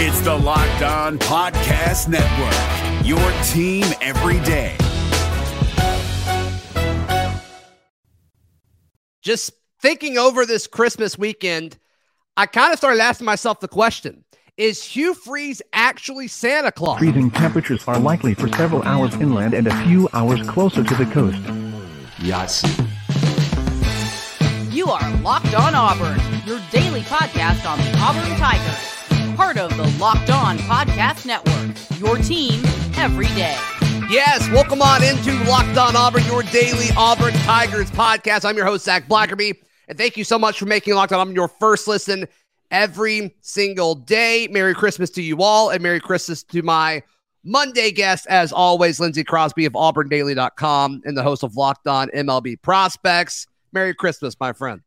It's the Locked On Podcast Network, your team every day. Just thinking over this Christmas weekend, I kind of started asking myself the question, is Hugh Freeze actually Santa Claus? Freezing temperatures are likely for several hours inland and a few hours closer to the coast. Yes. You are Locked On Auburn, your daily podcast on the Auburn Tigers. Part of the Locked On Podcast Network, your team every day. Yes, welcome on into Locked On Auburn, your daily Auburn Tigers podcast. I'm your host, Zac Blackerby, and thank you so much for making Locked On Auburn your first listen every single day. Merry Christmas to you all, and Merry Christmas to my Monday guest, as always, Lindsay Crosby of AuburnDaily.com and the host of Locked On MLB Prospects. Merry Christmas, my friend.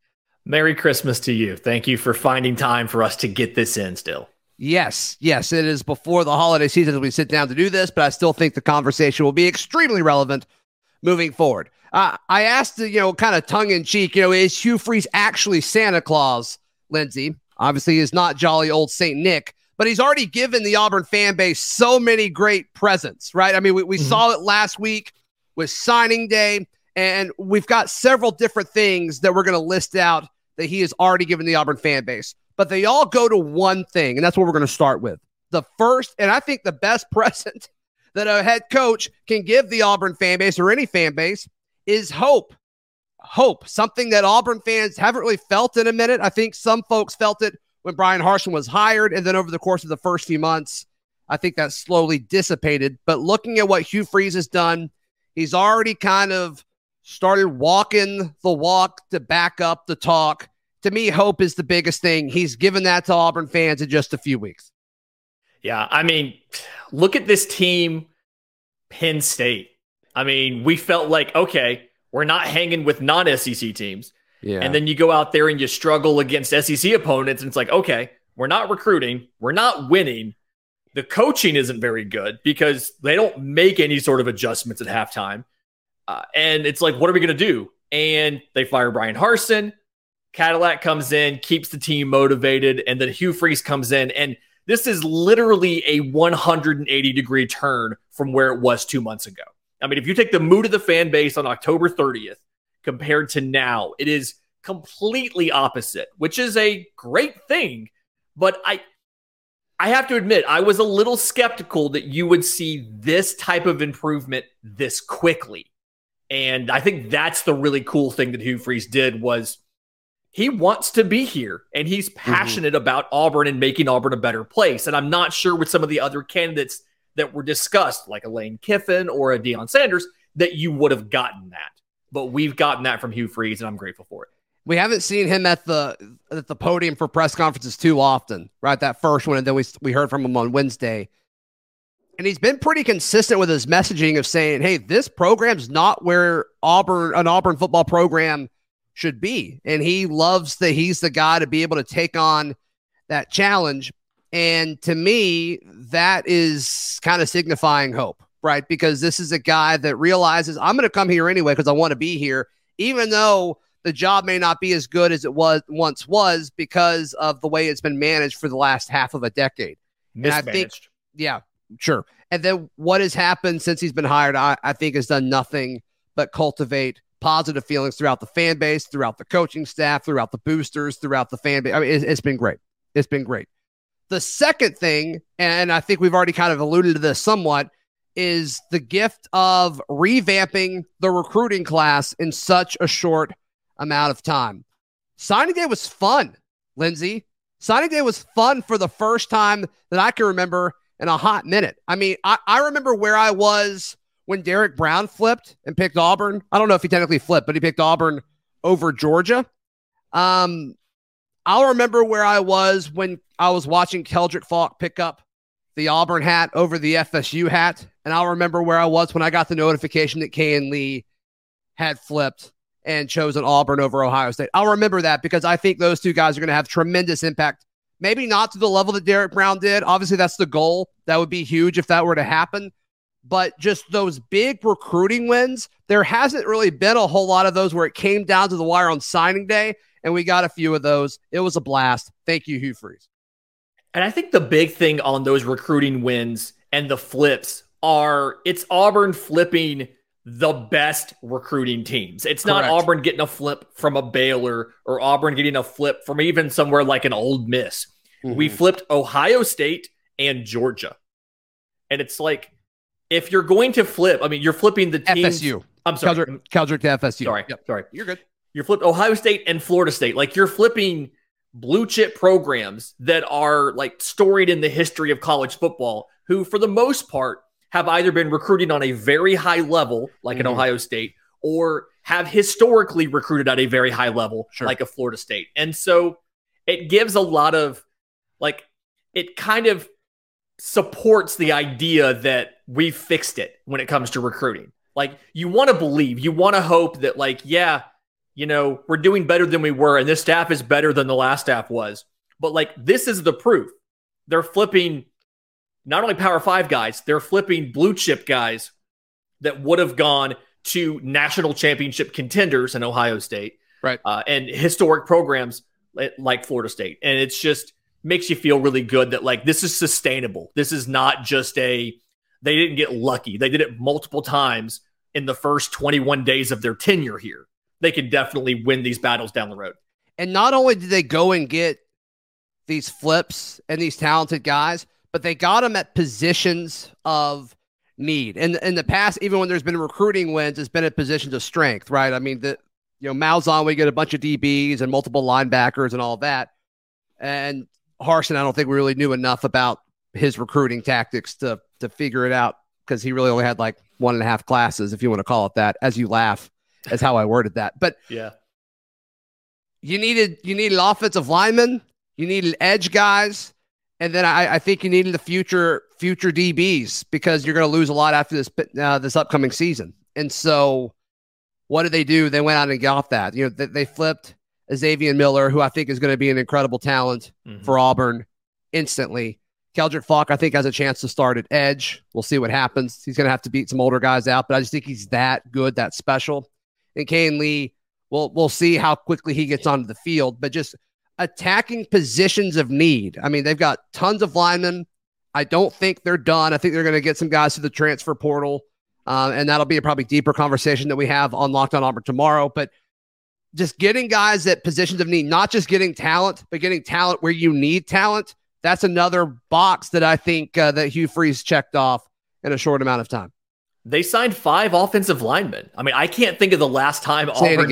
Merry Christmas to you. Thank you for finding time for us to get this in still. Yes, it is before the holiday season as we sit down to do this, but I still think the conversation will be extremely relevant moving forward. I asked, kind of tongue-in-cheek, is Hugh Freeze actually Santa Claus, Lindsay? Obviously, he's not jolly old St. Nick, but he's already given the Auburn fan base so many great presents, right? I mean, we saw it last week with signing day, and we've got several different things that we're going to list out that he has already given the Auburn fan base. But they all go to one thing, and that's what we're going to start with. The first, and I think the best present that a head coach can give the Auburn fan base or any fan base is hope. Hope, something that Auburn fans haven't really felt in a minute. I think some folks felt it when Brian Harsin was hired, and then over the course of the first few months, I think that slowly dissipated. But looking at what Hugh Freeze has done, he's already kind of started walking the walk to back up the talk. To me, hope is the biggest thing. He's given that to Auburn fans in just a few weeks. Yeah, I mean, look at this team, Penn State. I mean, we felt like, okay, we're not hanging with non-SEC teams. Yeah. And then you go out there and you struggle against SEC opponents, and it's like, okay, we're not recruiting. We're not winning. The coaching isn't very good because they don't make any sort of adjustments at halftime. And it's like, what are we going to do? And they fire Brian Harsin. Cadillac comes in, keeps the team motivated, and then Hugh Freeze comes in. And this is literally a 180-degree turn from where it was 2 months ago. I mean, if you take the mood of the fan base on October 30th compared to now, it is completely opposite, which is a great thing. But I have to admit, I was a little skeptical that you would see this type of improvement this quickly. And I think that's the really cool thing that Hugh Freeze did was he wants to be here, and he's passionate about Auburn and making Auburn a better place. And I'm not sure with some of the other candidates that were discussed, like a Lane Kiffin or a Deion Sanders, that you would have gotten that. But we've gotten that from Hugh Freeze, and I'm grateful for it. We haven't seen him at the podium for press conferences too often, right? That first one, and then we heard from him on Wednesday. And he's been pretty consistent with his messaging of saying, hey, this program's not where an Auburn football program should be. And he loves that he's the guy to be able to take on that challenge. And to me, that is kind of signifying hope, right? Because this is a guy that realizes I'm going to come here anyway because I want to be here, even though the job may not be as good as it once was because of the way it's been managed for the last half of a decade. Mismanaged. And I think, yeah, sure. And then what has happened since he's been hired, I think has done nothing but cultivate positive feelings throughout the fan base, throughout the coaching staff, throughout the boosters, throughout the fan base. I mean, it's been great. It's been great. The second thing, and I think we've already kind of alluded to this somewhat, is the gift of revamping the recruiting class in such a short amount of time. Signing day was fun, Lindsay. Signing day was fun for the first time that I can remember in a hot minute. I mean, I remember where I was when Derrick Brown flipped and picked Auburn. I don't know if he technically flipped, but he picked Auburn over Georgia. I'll remember where I was when I was watching Keldrick Faulk pick up the Auburn hat over the FSU hat. And I'll remember where I was when I got the notification that Kay and Lee had flipped and chosen Auburn over Ohio State. I'll remember that because I think those two guys are going to have tremendous impact. Maybe not to the level that Derrick Brown did. Obviously, that's the goal. That would be huge if that were to happen. But just those big recruiting wins, there hasn't really been a whole lot of those where it came down to the wire on signing day, and we got a few of those. It was a blast. Thank you, Hugh Freeze. And I think the big thing on those recruiting wins and the flips are it's Auburn flipping the best recruiting teams. It's not Auburn getting a flip from a Baylor or Auburn getting a flip from even somewhere like an Ole Miss. Mm-hmm. We flipped Ohio State and Georgia. And it's like, if you're going to flip, I mean, you're flipping the team. FSU. I'm sorry. Keldrick to FSU. Sorry. Yep. Sorry. You're good. You flipped Ohio State and Florida State. Like, you're flipping blue chip programs that are like storied in the history of college football, who for the most part have either been recruiting on a very high level, like an Ohio State, or have historically recruited at a very high level, like a Florida State. And so it gives a lot of, like, it kind of supports the idea that we fixed it when it comes to recruiting. Like, you want to believe, you want to hope that, like, yeah, you know, we're doing better than we were, and this staff is better than the last staff was. But, like, this is the proof. They're flipping not only Power 5 guys, they're flipping blue chip guys that would have gone to national championship contenders in Ohio State, right? And historic programs like Florida State. And it's just makes you feel really good that, like, this is sustainable. This is not just they didn't get lucky. They did it multiple times in the first 21 days of their tenure here. They can definitely win these battles down the road. And not only did they go and get these flips and these talented guys, but they got them at positions of need. And in the past, even when there's been recruiting wins, it's been at positions of strength, right? I mean, Malzahn, we get a bunch of DBs and multiple linebackers and all that. And Harsin, I don't think we really knew enough about his recruiting tactics to figure it out, because he really only had like 1.5 classes, if you want to call it that, as you laugh. That's how I worded that. But yeah, you needed offensive linemen, you needed edge guys, and then I think you needed the future DBs, because you're going to lose a lot after this upcoming season. And so, what did they do? They went out and got that. You know, they flipped Xavier Miller, who I think is going to be an incredible talent for Auburn instantly. Keldrick Faulk, I think, has a chance to start at edge. We'll see what happens. He's going to have to beat some older guys out, but I just think he's that good, that special. And Kane Lee, we'll see how quickly he gets onto the field, but just attacking positions of need. I mean, they've got tons of linemen. I don't think they're done. I think they're going to get some guys to the transfer portal, and that'll be a probably deeper conversation that we have on Locked On Auburn tomorrow. But just getting guys at positions of need, not just getting talent, but getting talent where you need talent. That's another box that I think that Hugh Freeze checked off in a short amount of time. They signed 5 offensive linemen. I mean, I can't think of the last time Can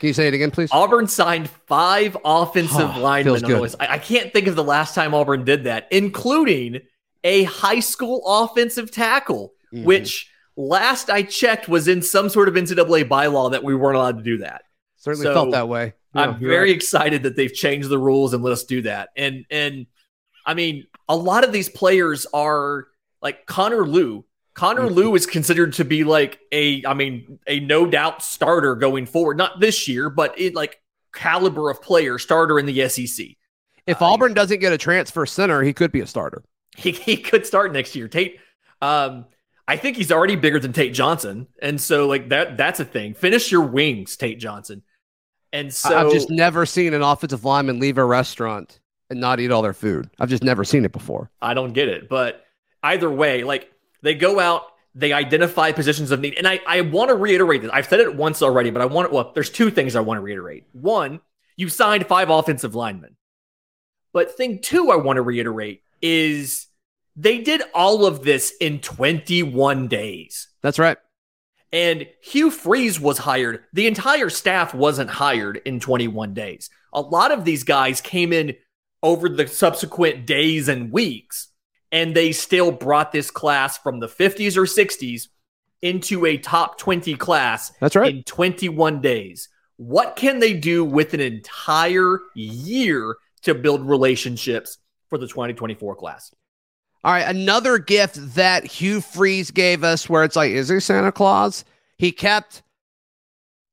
you say it again, please? Auburn signed 5 offensive linemen. I can't think of the last time Auburn did that, including a high school offensive tackle, which last I checked was in some sort of NCAA bylaw that we weren't allowed to do that. Certainly so, felt that way. Yeah, I'm very excited that they've changed the rules and let us do that. And I mean, a lot of these players are like Connor Lou. Connor Lou is considered to be like a no doubt starter going forward. Not this year, but it like caliber of player, starter in the SEC. If Auburn doesn't get a transfer center, he could be a starter. He could start next year. Tate, I think he's already bigger than Tate Johnson. And so like that's a thing. Finish your wings, Tate Johnson. And so I've just never seen an offensive lineman leave a restaurant and not eat all their food. I've just never seen it before. I don't get it. But either way, like, they go out, they identify positions of need. And I want to reiterate this. I've said it once already, but there's 2 things I want to reiterate. 1, you signed 5 offensive linemen. But thing 2 I want to reiterate is they did all of this in 21 days. That's right. And Hugh Freeze was hired. The entire staff wasn't hired in 21 days. A lot of these guys came in over the subsequent days and weeks. And they still brought this class from the 50s or 60s into a top 20 class in 21 days. What can they do with an entire year to build relationships for the 2024 class? All right, another gift that Hugh Freeze gave us where it's like, is he Santa Claus? He kept,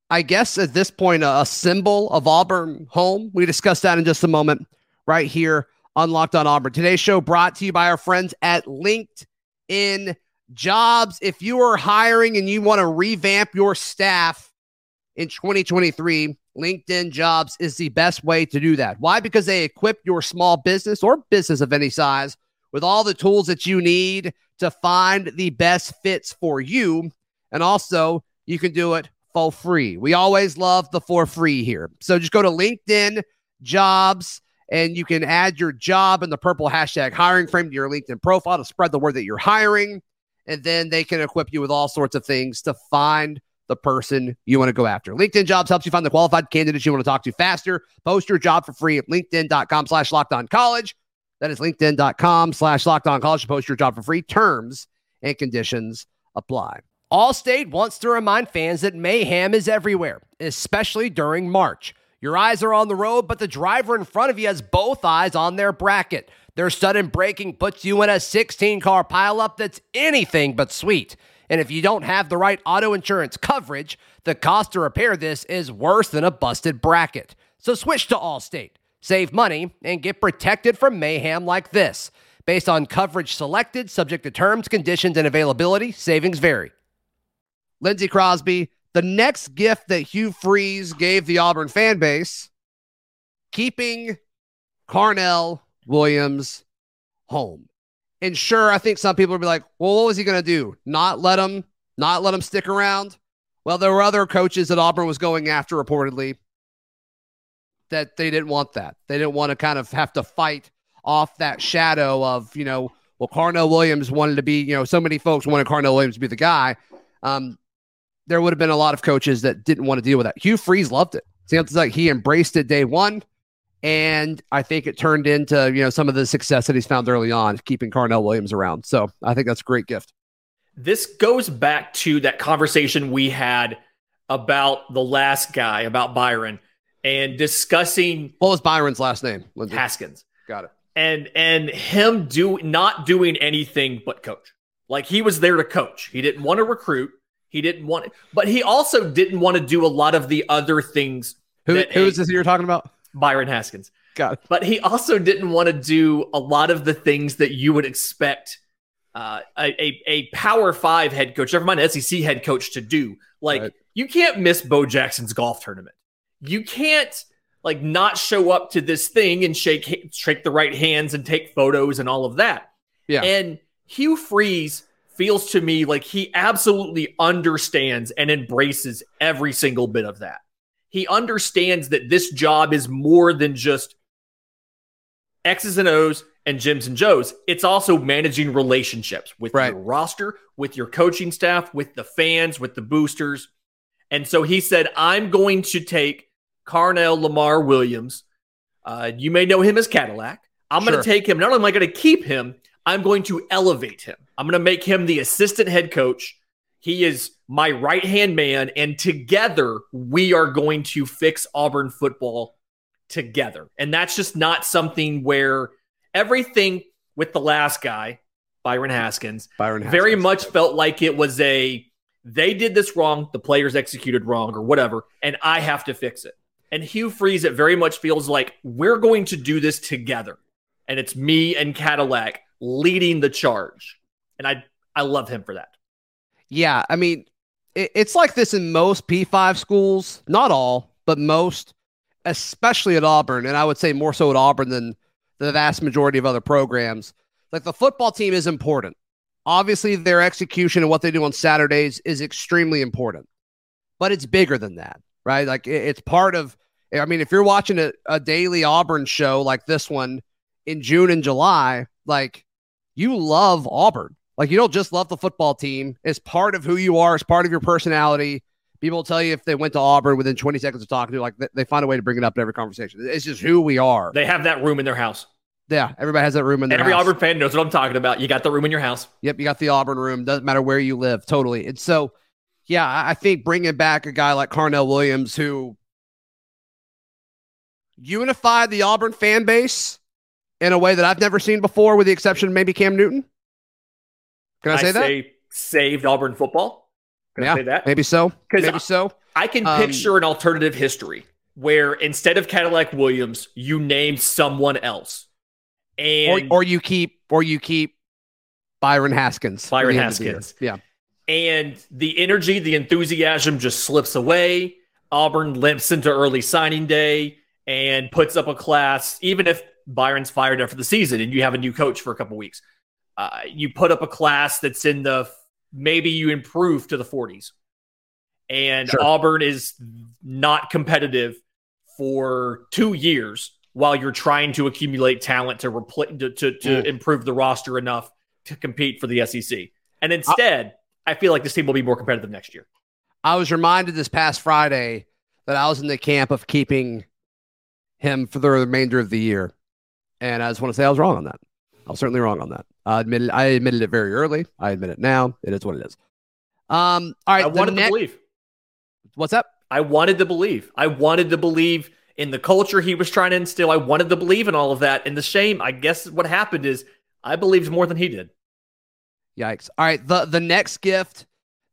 I guess at this point, a symbol of Auburn home. We discussed that in just a moment right here on Locked On Auburn. Today's show brought to you by our friends at LinkedIn Jobs. If you are hiring and you want to revamp your staff in 2023, LinkedIn Jobs is the best way to do that. Why? Because they equip your small business or business of any size with all the tools that you need to find the best fits for you. And also, you can do it for free. We always love the for free here. So just go to LinkedIn Jobs and you can add your job in the purple hashtag hiring frame to your LinkedIn profile to spread the word that you're hiring. And then they can equip you with all sorts of things to find the person you want to go after. LinkedIn Jobs helps you find the qualified candidates you want to talk to faster. Post your job for free at LinkedIn.com/LockedOnCollege. That is LinkedIn.com/LockedOnCollege to post your job for free. Terms and conditions apply. Allstate wants to remind fans that mayhem is everywhere, especially during March. Your eyes are on the road, but the driver in front of you has both eyes on their bracket. Their sudden braking puts you in a 16-car pileup that's anything but sweet. And if you don't have the right auto insurance coverage, the cost to repair this is worse than a busted bracket. So switch to Allstate, save money, and get protected from mayhem like this. Based on coverage selected, subject to terms, conditions, and availability, savings vary. Lindsay Crosby, the next gift that Hugh Freeze gave the Auburn fan base, keeping Carnell Williams home. And sure, I think some people would be like, well, what was he going to do? Not let him stick around? Well, there were other coaches that Auburn was going after, reportedly, that they didn't want that. They didn't want to kind of have to fight off that shadow of, well, Carnell Williams wanted to be, so many folks wanted Carnell Williams to be the guy. There would have been a lot of coaches that didn't want to deal with that. Hugh Freeze loved it. Sounds like he embraced it day one, and I think it turned into some of the success that he's found early on, keeping Carnell Williams around. So I think that's a great gift. This goes back to that conversation we had about the last guy, about Byron, and discussing... What was Byron's last name? Lindsay? Haskins. Got it. And him not doing anything but coach. Like, he was there to coach. He didn't want to recruit. He didn't want it. But he also didn't want to do a lot of the other things. Who is this you're talking about? Byron Haskins. Got it. But he also didn't want to do a lot of the things that you would expect a Power 5 head coach, never mind an SEC head coach, to do. Like, right. You can't miss Bo Jackson's golf tournament. You can't, not show up to this thing and shake the right hands and take photos and all of that. Yeah. And Hugh Freeze feels to me like he absolutely understands and embraces every single bit of that. He understands that this job is more than just X's and O's and Jims and Joes. It's also managing relationships with your roster, with your coaching staff, with the fans, with the boosters. And so he said, I'm going to take Carnell Lamar Williams. You may know him as Cadillac. I'm going to take him. Not only am I going to keep him, I'm going to elevate him. I'm going to make him the assistant head coach. He is my right-hand man, and together we are going to fix Auburn football together. And that's just not something where everything with the last guy, Byron Haskins. Very much felt like it was they did this wrong, the players executed wrong or whatever, and I have to fix it. And Hugh Freeze, it very much feels like we're going to do this together, and it's me and Cadillac leading the charge. And I love him for that. Yeah, I mean, it's like this in most P5 schools, not all, but most, especially at Auburn. And I would say more so at Auburn than the vast majority of other programs. Like, the football team is important. Obviously, their execution and what they do on Saturdays is extremely important, but it's bigger than that, right? Like, it's part of, I mean, if you're watching a daily Auburn show like this one in June and July, like, you love Auburn. Like, you don't just love the football team. It's part of who you are. It's part of your personality. People will tell you if they went to Auburn within 20 seconds of talking to you, like, they find a way to bring it up in every conversation. It's just who we are. They have that room in their house. Yeah, everybody has that room in their house. Every Auburn fan knows what I'm talking about. You got the room in your house. Yep, you got the Auburn room. Doesn't matter where you live, totally. And so, yeah, I think bringing back a guy like Carnell Williams, who unified the Auburn fan base in a way that I've never seen before, with the exception of maybe Cam Newton. Can I say that? Saved Auburn football. Can I say that? Maybe so. I can picture an alternative history where instead of Cadillac Williams, you name someone else, and or you keep Byron Haskins. Yeah, and the energy, the enthusiasm just slips away. Auburn limps into early signing day and puts up a class, even if Byron's fired after the season and you have a new coach for a couple weeks. You put up a class that's in the, maybe you improve to the 40s. And sure, Auburn is not competitive for 2 years while you're trying to accumulate talent to replace, to improve the roster enough to compete for the SEC. And instead, I feel like this team will be more competitive next year. I was reminded this past Friday that I was in the camp of keeping him for the remainder of the year. And I just want to say I was wrong on that. I was certainly wrong on that. I admitted it very early. I admit it now. It is what it is. All right. I wanted to believe. What's up? I wanted to believe. I wanted to believe in the culture he was trying to instill. I wanted to believe in all of that. And the shame, I guess what happened is I believed more than he did. Yikes. All right. The next gift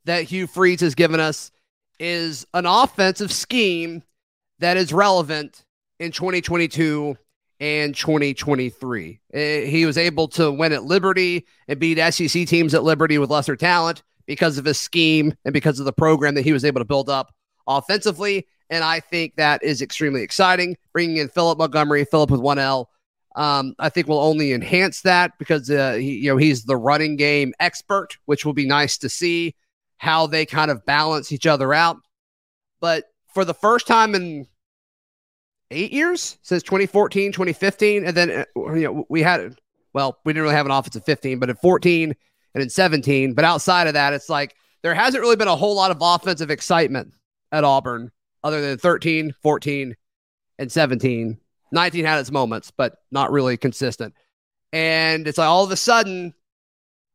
that Hugh Freeze has given us is an offensive scheme that is relevant in 2022 and 2023. He was able to win at Liberty and beat SEC teams at Liberty with lesser talent because of his scheme and because of the program that he was able to build up offensively. And I think that is extremely exciting. Bringing in Philip Montgomery, Philip with one L, I think will only enhance that because he's the running game expert, which will be nice to see how they kind of balance each other out. But for the first time in 8 years, since 2014, 2015, and then we didn't really have an offense in 15, but in 14 and in 17. But outside of that, it's like there hasn't really been a whole lot of offensive excitement at Auburn other than 13, 14, and 17. 19 had its moments, but not really consistent. And it's like all of a sudden,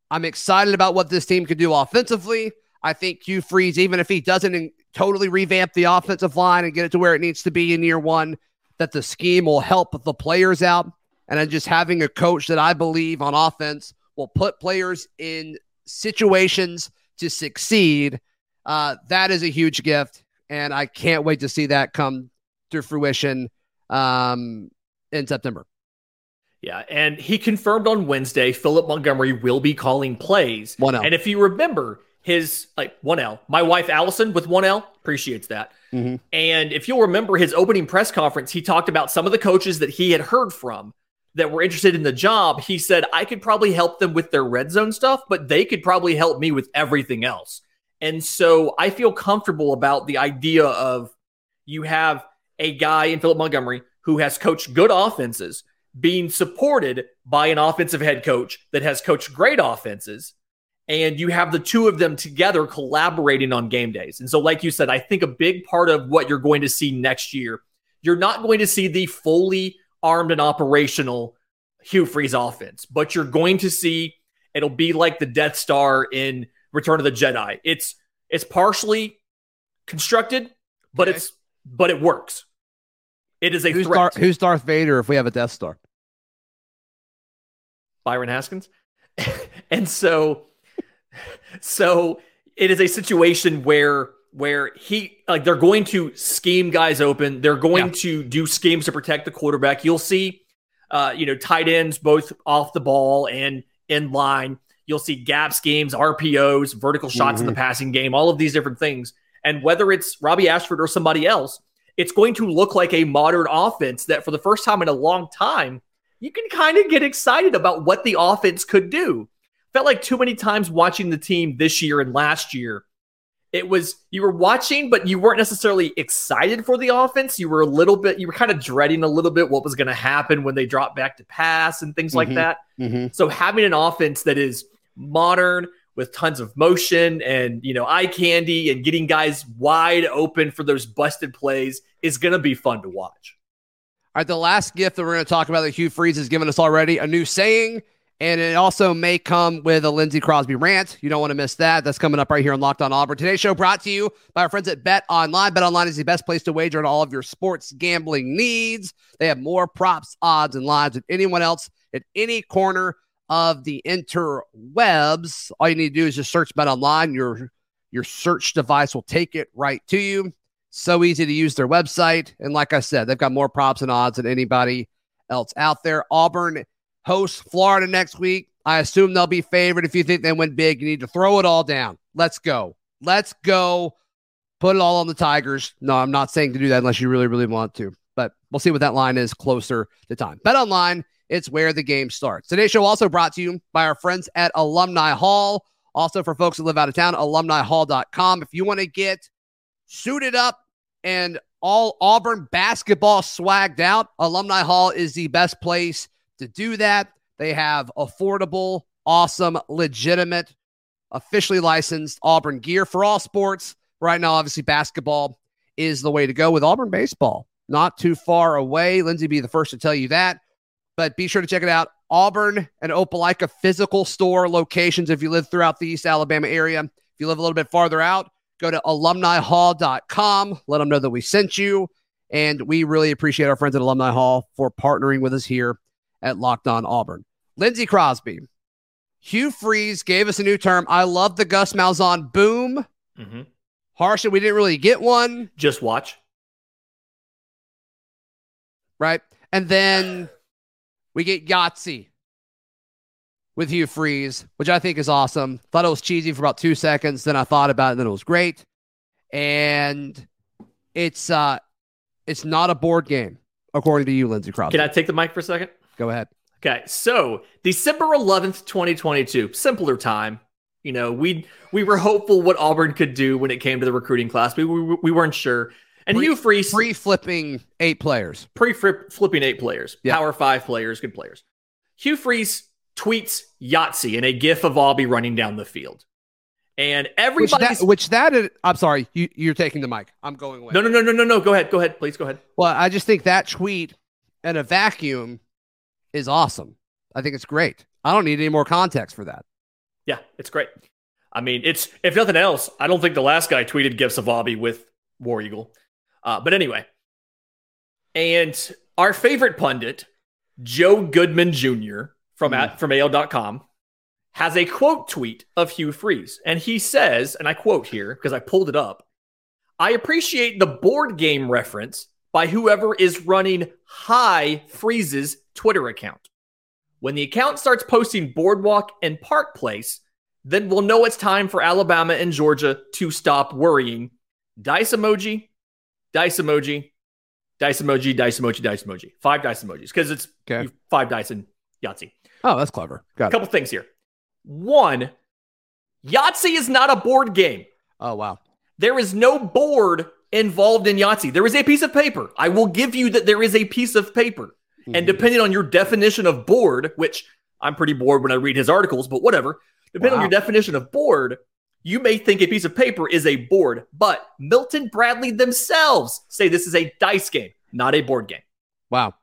I'm excited about what this team could do offensively. I think Hugh Freeze, even if he doesn't totally revamp the offensive line and get it to where it needs to be in year one, that the scheme will help the players out. And then just having a coach that I believe on offense will put players in situations to succeed, that is a huge gift. And I can't wait to see that come to fruition in September. Yeah, and he confirmed on Wednesday, Philip Montgomery will be calling plays. 1L. And if you remember, his, 1L. My wife, Allison, with 1L, appreciates that. Mm-hmm. And if you'll remember his opening press conference, he talked about some of the coaches that he had heard from that were interested in the job. He said, I could probably help them with their red zone stuff, but they could probably help me with everything else. And so I feel comfortable about the idea of you have a guy in Philip Montgomery who has coached good offenses being supported by an offensive head coach that has coached great offenses, and you have the two of them together collaborating on game days. And so, like you said, I think a big part of what you're going to see next year, you're not going to see the fully armed and operational Hugh Freeze offense, but you're going to see, it'll be like the Death Star in Return of the Jedi. It's partially constructed, but okay, but it works. It is a threat. Who's Darth Vader if we have a Death Star? Byron Haskins. And so it is a situation where he, they're going to scheme guys open. They're going to do schemes to protect the quarterback. You'll see, tight ends both off the ball and in line. You'll see gap schemes, RPOs, vertical shots in the passing game, all of these different things. And whether it's Robbie Ashford or somebody else, it's going to look like a modern offense that for the first time in a long time, you can kind of get excited about what the offense could do. Felt like too many times watching the team this year and last year, it was, you were watching, but you weren't necessarily excited for the offense. You were kind of dreading a little bit what was going to happen when they dropped back to pass and things like that. Mm-hmm. So having an offense that is modern with tons of motion and, eye candy and getting guys wide open for those busted plays is going to be fun to watch. All right, the last gift that we're going to talk about that Hugh Freeze has given us already, a new saying, and it also may come with a Lindsay Crosby rant. You don't want to miss that. That's coming up right here on Locked On Auburn. Today's show brought to you by our friends at Bet Online. Bet Online is the best place to wager on all of your sports gambling needs. They have more props, odds, and lines than anyone else at any corner of the interwebs. All you need to do is just search Bet Online. Your search device will take it right to you. So easy to use their website. And like I said, they've got more props and odds than anybody else out there. Auburn hosts Florida next week. I assume they'll be favored. If you think they win big, you need to throw it all down. Let's go. Put it all on the Tigers. No, I'm not saying to do that unless you really, really want to. But we'll see what that line is closer to time. BetOnline, it's where the game starts. Today's show also brought to you by our friends at Alumni Hall. Also for folks who live out of town, alumnihall.com. If you want to get suited up and all Auburn basketball swagged out, Alumni Hall is the best place to do that. They have affordable, awesome, legitimate, officially licensed Auburn gear for all sports. Right now, obviously, basketball is the way to go with Auburn baseball. Not too far away. Lindsay be the first to tell you that. But be sure to check it out. Auburn and Opelika physical store locations if you live throughout the East Alabama area. If you live a little bit farther out, go to alumnihall.com. Let them know that we sent you. And we really appreciate our friends at Alumni Hall for partnering with us here at Locked On Auburn. Lindsay Crosby. Hugh Freeze gave us a new term. I love the Gus Malzahn boom. Mm-hmm. Harsin, we didn't really get one. Just watch. Right? And then we get Yahtzee with Hugh Freeze, which I think is awesome. Thought it was cheesy for about 2 seconds. Then I thought about it, and then it was great. And it's not a board game, according to you, Lindsay Crosby. Can I take the mic for a second? Go ahead. Okay, so December 11th, 2022, simpler time. You know, we were hopeful what Auburn could do when it came to the recruiting class. We weren't sure. And Hugh Freeze... Pre-flipping 8 players. Pre-flipping 8 players. Yeah. Power 5 players, good players. Hugh Freeze tweets Yahtzee in a gif of Aubie running down the field. And everybody... I'm sorry, you're taking the mic. I'm going away. No. Go ahead. Please, go ahead. Well, I just think that tweet in a vacuum is awesome. I think it's great. I don't need any more context for that. Yeah, it's great. I mean, it's if nothing else, I don't think the last guy tweeted gifs of Aubie with War Eagle. But anyway, and our favorite pundit, Joe Goodman Jr. from AL.com, has a quote tweet of Hugh Freeze. And he says, and I quote here because I pulled it up, "I appreciate the board game reference by whoever is running high Freeze's Twitter account. When the account starts posting Boardwalk and Park Place, then we'll know it's time for Alabama and Georgia to stop worrying. Dice emoji, dice emoji, dice emoji, dice emoji, dice emoji." 5 dice emojis because it's okay. 5 dice in Yahtzee. Oh, that's clever. Got a couple things here. 1, Yahtzee is not a board game. Oh, wow. There is no board involved in Yahtzee. There is a piece of paper. I will give you that there is a piece of paper. Mm-hmm. And depending on your definition of board, which I'm pretty bored when I read his articles, but whatever, depending on your definition of board, you may think a piece of paper is a board, but Milton Bradley themselves say this is a dice game, not a board game. Wow.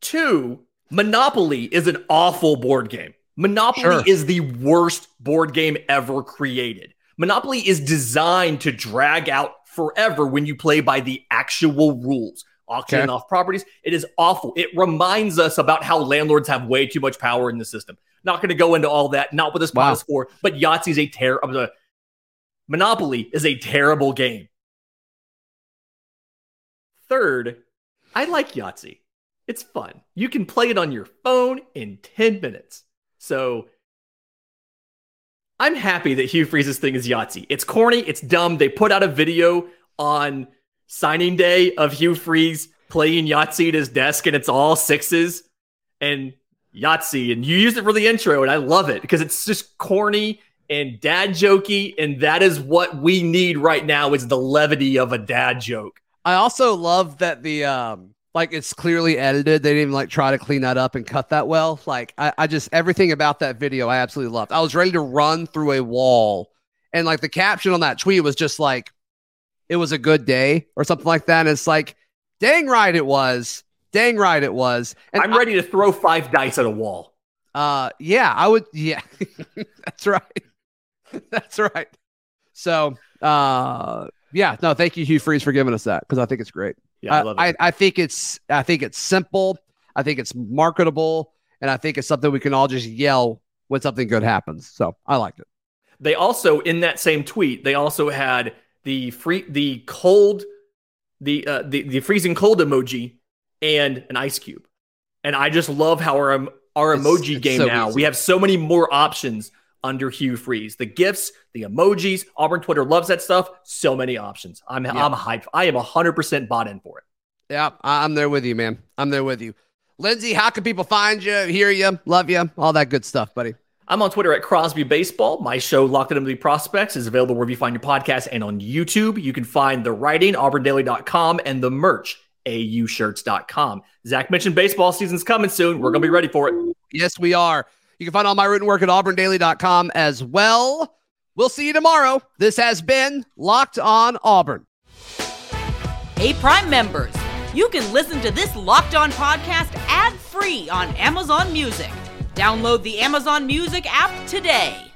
2, Monopoly is an awful board game. Monopoly is the worst board game ever created. Monopoly is designed to drag out forever when you play by the actual rules. Auctioning off properties. It is awful. It reminds us about how landlords have way too much power in the system. Not going to go into all that. Not what this pod is for, but Yahtzee's a terrible... Monopoly is a terrible game. 3rd, I like Yahtzee. It's fun. You can play it on your phone in 10 minutes. So I'm happy that Hugh Freeze's thing is Yahtzee. It's corny. It's dumb. They put out a video on signing day of Hugh Freeze playing Yahtzee at his desk, and it's all 6s and Yahtzee. And you used it for the intro, and I love it because it's just corny and dad jokey, and that is what we need right now is the levity of a dad joke. I also love that the it's clearly edited. They didn't even try to clean that up and cut that well. I just everything about that video I absolutely loved. I was ready to run through a wall, and the caption on that tweet was just it was a good day or something like that. And it's dang right it was. Dang right it was. And I'm ready to throw 5 dice at a wall. Yeah, I would. Yeah, that's right. That's right. So, no, thank you, Hugh Freeze, for giving us that because I think it's great. Yeah, I love it. I think it's simple. I think it's marketable. And I think it's something we can all just yell when something good happens. So I liked it. They also, in that same tweet, they also had the freezing cold emoji and an ice cube. And I just love how our emoji game now, we have so many more options under Hugh Freeze. The GIFs, the emojis, Auburn Twitter loves that stuff. So many options. I'm hyped. I am 100% bought in for it. Yeah, I'm there with you, man. I'm there with you. Lindsay, how can people find you, hear you, love you, all that good stuff, buddy? I'm on Twitter at Crosby Baseball. My show, Locked On MLB Prospects, is available wherever you find your podcast and on YouTube. You can find the writing, AuburnDaily.com, and the merch, AUShirts.com. Zach mentioned baseball season's coming soon. We're going to be ready for it. Yes, we are. You can find all my written work at AuburnDaily.com as well. We'll see you tomorrow. This has been Locked On Auburn. Hey, Prime members, you can listen to this Locked On podcast ad-free on Amazon Music. Download the Amazon Music app today.